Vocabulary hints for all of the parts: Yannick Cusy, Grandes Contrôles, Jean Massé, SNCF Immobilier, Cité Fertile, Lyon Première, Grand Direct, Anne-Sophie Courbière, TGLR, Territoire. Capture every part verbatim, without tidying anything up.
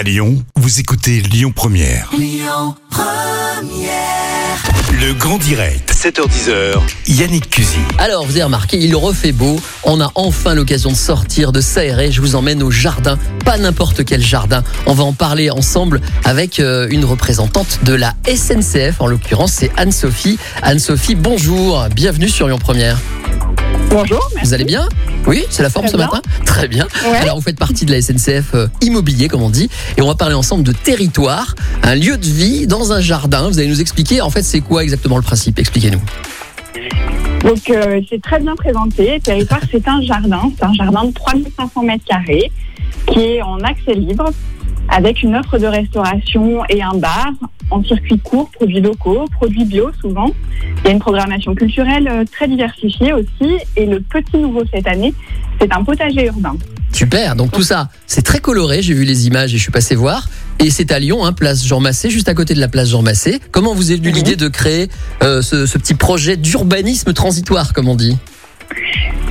À Lyon, vous écoutez Lyon Première. Lyon Première. Le Grand Direct, sept heures dix, Yannick Cusy. Alors, vous avez remarqué, il refait beau. On a enfin l'occasion de sortir, de s'aérer. Je vous emmène au jardin, pas n'importe quel jardin. On va en parler ensemble avec une représentante de la S N C F. En l'occurrence, c'est Anne-Sophie. Anne-Sophie, bonjour. Bienvenue sur Lyon Première. Bonjour. Merci. Vous allez bien? Oui, c'est la forme ce matin. Très bien. Ouais. Alors, vous faites partie de la S N C F Immobilier, comme on dit, et on va parler ensemble de territoire, un lieu de vie dans un jardin. Vous allez nous expliquer, en fait, c'est quoi exactement le principe? Expliquez-nous. Donc, euh, c'est très bien présenté. Territoire, c'est un jardin. C'est un jardin de trois mille cinq cents mètres carrés qui est en accès libre avec une offre de restauration et un bar en circuit court, produits locaux, produits bio souvent. Il y a une programmation culturelle très diversifiée aussi. Et le petit nouveau cette année, c'est un potager urbain. Super, donc tout ça, c'est très coloré. J'ai vu les images et je suis passé voir. Et c'est à Lyon, hein, place Jean Massé, juste à côté de la place Jean Massé. Comment vous est venue l'idée de créer euh, ce, ce petit projet d'urbanisme transitoire, comme on dit?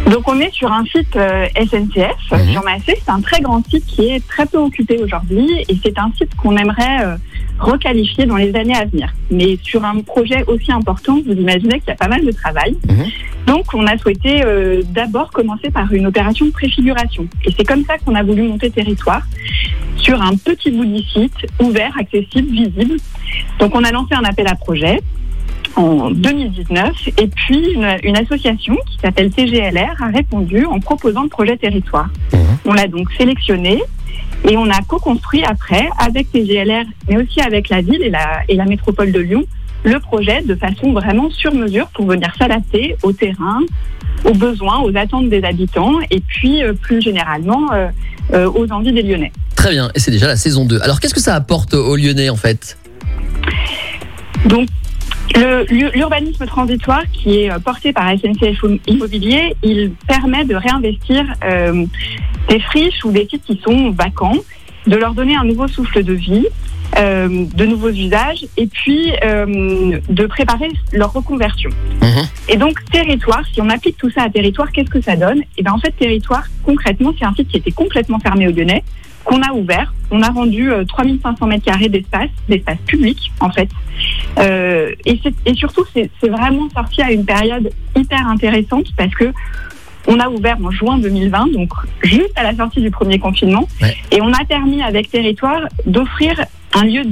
Donc on est sur un site euh, S N C F, mmh. Jean Massé. C'est un très grand site qui est très peu occupé aujourd'hui. Et c'est un site qu'on aimerait... Euh, requalifié dans les années à venir. Mais sur un projet aussi important, vous imaginez qu'il y a pas mal de travail. Mmh. Donc, on a souhaité euh, d'abord commencer par une opération de préfiguration. Et c'est comme ça qu'on a voulu monter territoire, sur un petit bout du site, ouvert, accessible, visible. Donc, on a lancé un appel à projet en deux mille dix-neuf. Et puis, une, une association qui s'appelle T G L R a répondu en proposant le projet territoire. Mmh. On l'a donc sélectionné. Et on a co-construit après, avec T G L R, mais aussi avec la ville et la, et la métropole de Lyon, le projet de façon vraiment sur mesure pour venir s'adapter au terrain, aux besoins, aux attentes des habitants et puis euh, plus généralement euh, euh, aux envies des Lyonnais. Très bien, et c'est déjà la saison deux. Alors qu'est-ce que ça apporte aux Lyonnais en fait? Donc, le, l'urbanisme transitoire qui est porté par S N C F Immobilier, il permet de réinvestir... Euh, des friches ou des sites qui sont vacants, de leur donner un nouveau souffle de vie, euh, de nouveaux usages, et puis euh, de préparer leur reconversion. Mmh. Et donc, territoire, si on applique tout ça à territoire, qu'est-ce que ça donne? Et bien, en fait, territoire, concrètement, c'est un site qui était complètement fermé aux Lyonnais, qu'on a ouvert. On a rendu euh, trois mille cinq cents mètres carrés d'espace, d'espace public, en fait. Euh, et, c'est, et surtout, c'est, c'est vraiment sorti à une période hyper intéressante parce que on a ouvert en juin deux mille vingt, donc juste à la sortie du premier confinement. Ouais. Et on a permis avec Territoire d'offrir un lieu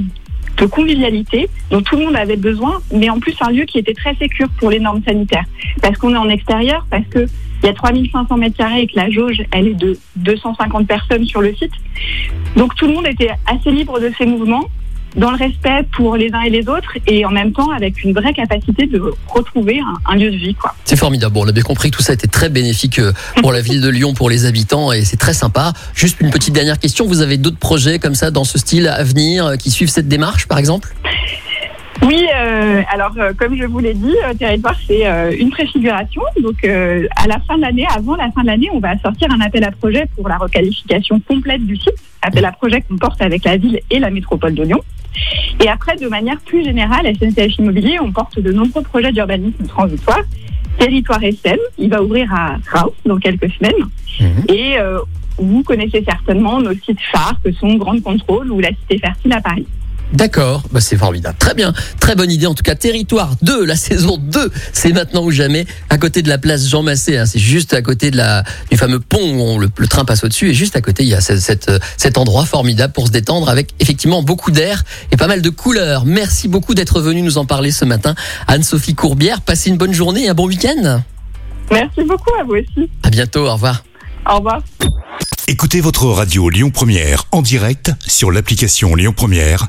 de convivialité dont tout le monde avait besoin, mais en plus un lieu qui était très sécure pour les normes sanitaires. Parce qu'on est en extérieur, parce qu'il y a trois mille cinq cents mètres carrés et que la jauge, elle est de deux cent cinquante personnes sur le site. Donc tout le monde était assez libre de ses mouvements, dans le respect pour les uns et les autres et en même temps avec une vraie capacité de retrouver un, un lieu de vie, quoi. C'est formidable. Bon, on a bien compris que tout ça était très bénéfique pour la ville de Lyon, pour les habitants et c'est très sympa. Juste une petite dernière question, vous avez d'autres projets comme ça dans ce style à venir qui suivent cette démarche par exemple? Oui, euh, alors euh, comme je vous l'ai dit, euh, Territoire c'est euh, une préfiguration. Donc euh, à la fin de l'année, avant la fin de l'année, on va sortir un appel à projet pour la requalification complète du site. Appel à projet qu'on porte avec la ville et la métropole de Lyon. Et après, de manière plus générale, S N C F Immobilier, on porte de nombreux projets d'urbanisme transitoire. Territoire S M, il va ouvrir à Rao dans quelques semaines. Mmh. Et euh, vous connaissez certainement nos sites phares que sont Grandes Contrôles ou la Cité Fertile à Paris. D'accord, bah c'est formidable, très bien, très bonne idée en tout cas, Territoire deux, la saison deux, c'est maintenant ou jamais, à côté de la place Jean Massé, hein, c'est juste à côté de la, du fameux pont où on, le, le train passe au-dessus et juste à côté il y a cette, cette, cet endroit formidable pour se détendre avec effectivement beaucoup d'air et pas mal de couleurs. Merci beaucoup d'être venue nous en parler ce matin, Anne-Sophie Courbière, passez une bonne journée et un bon week-end. Merci beaucoup à vous aussi. À bientôt, au revoir. Au revoir. Écoutez votre radio Lyon Première en direct sur l'application Lyon Première,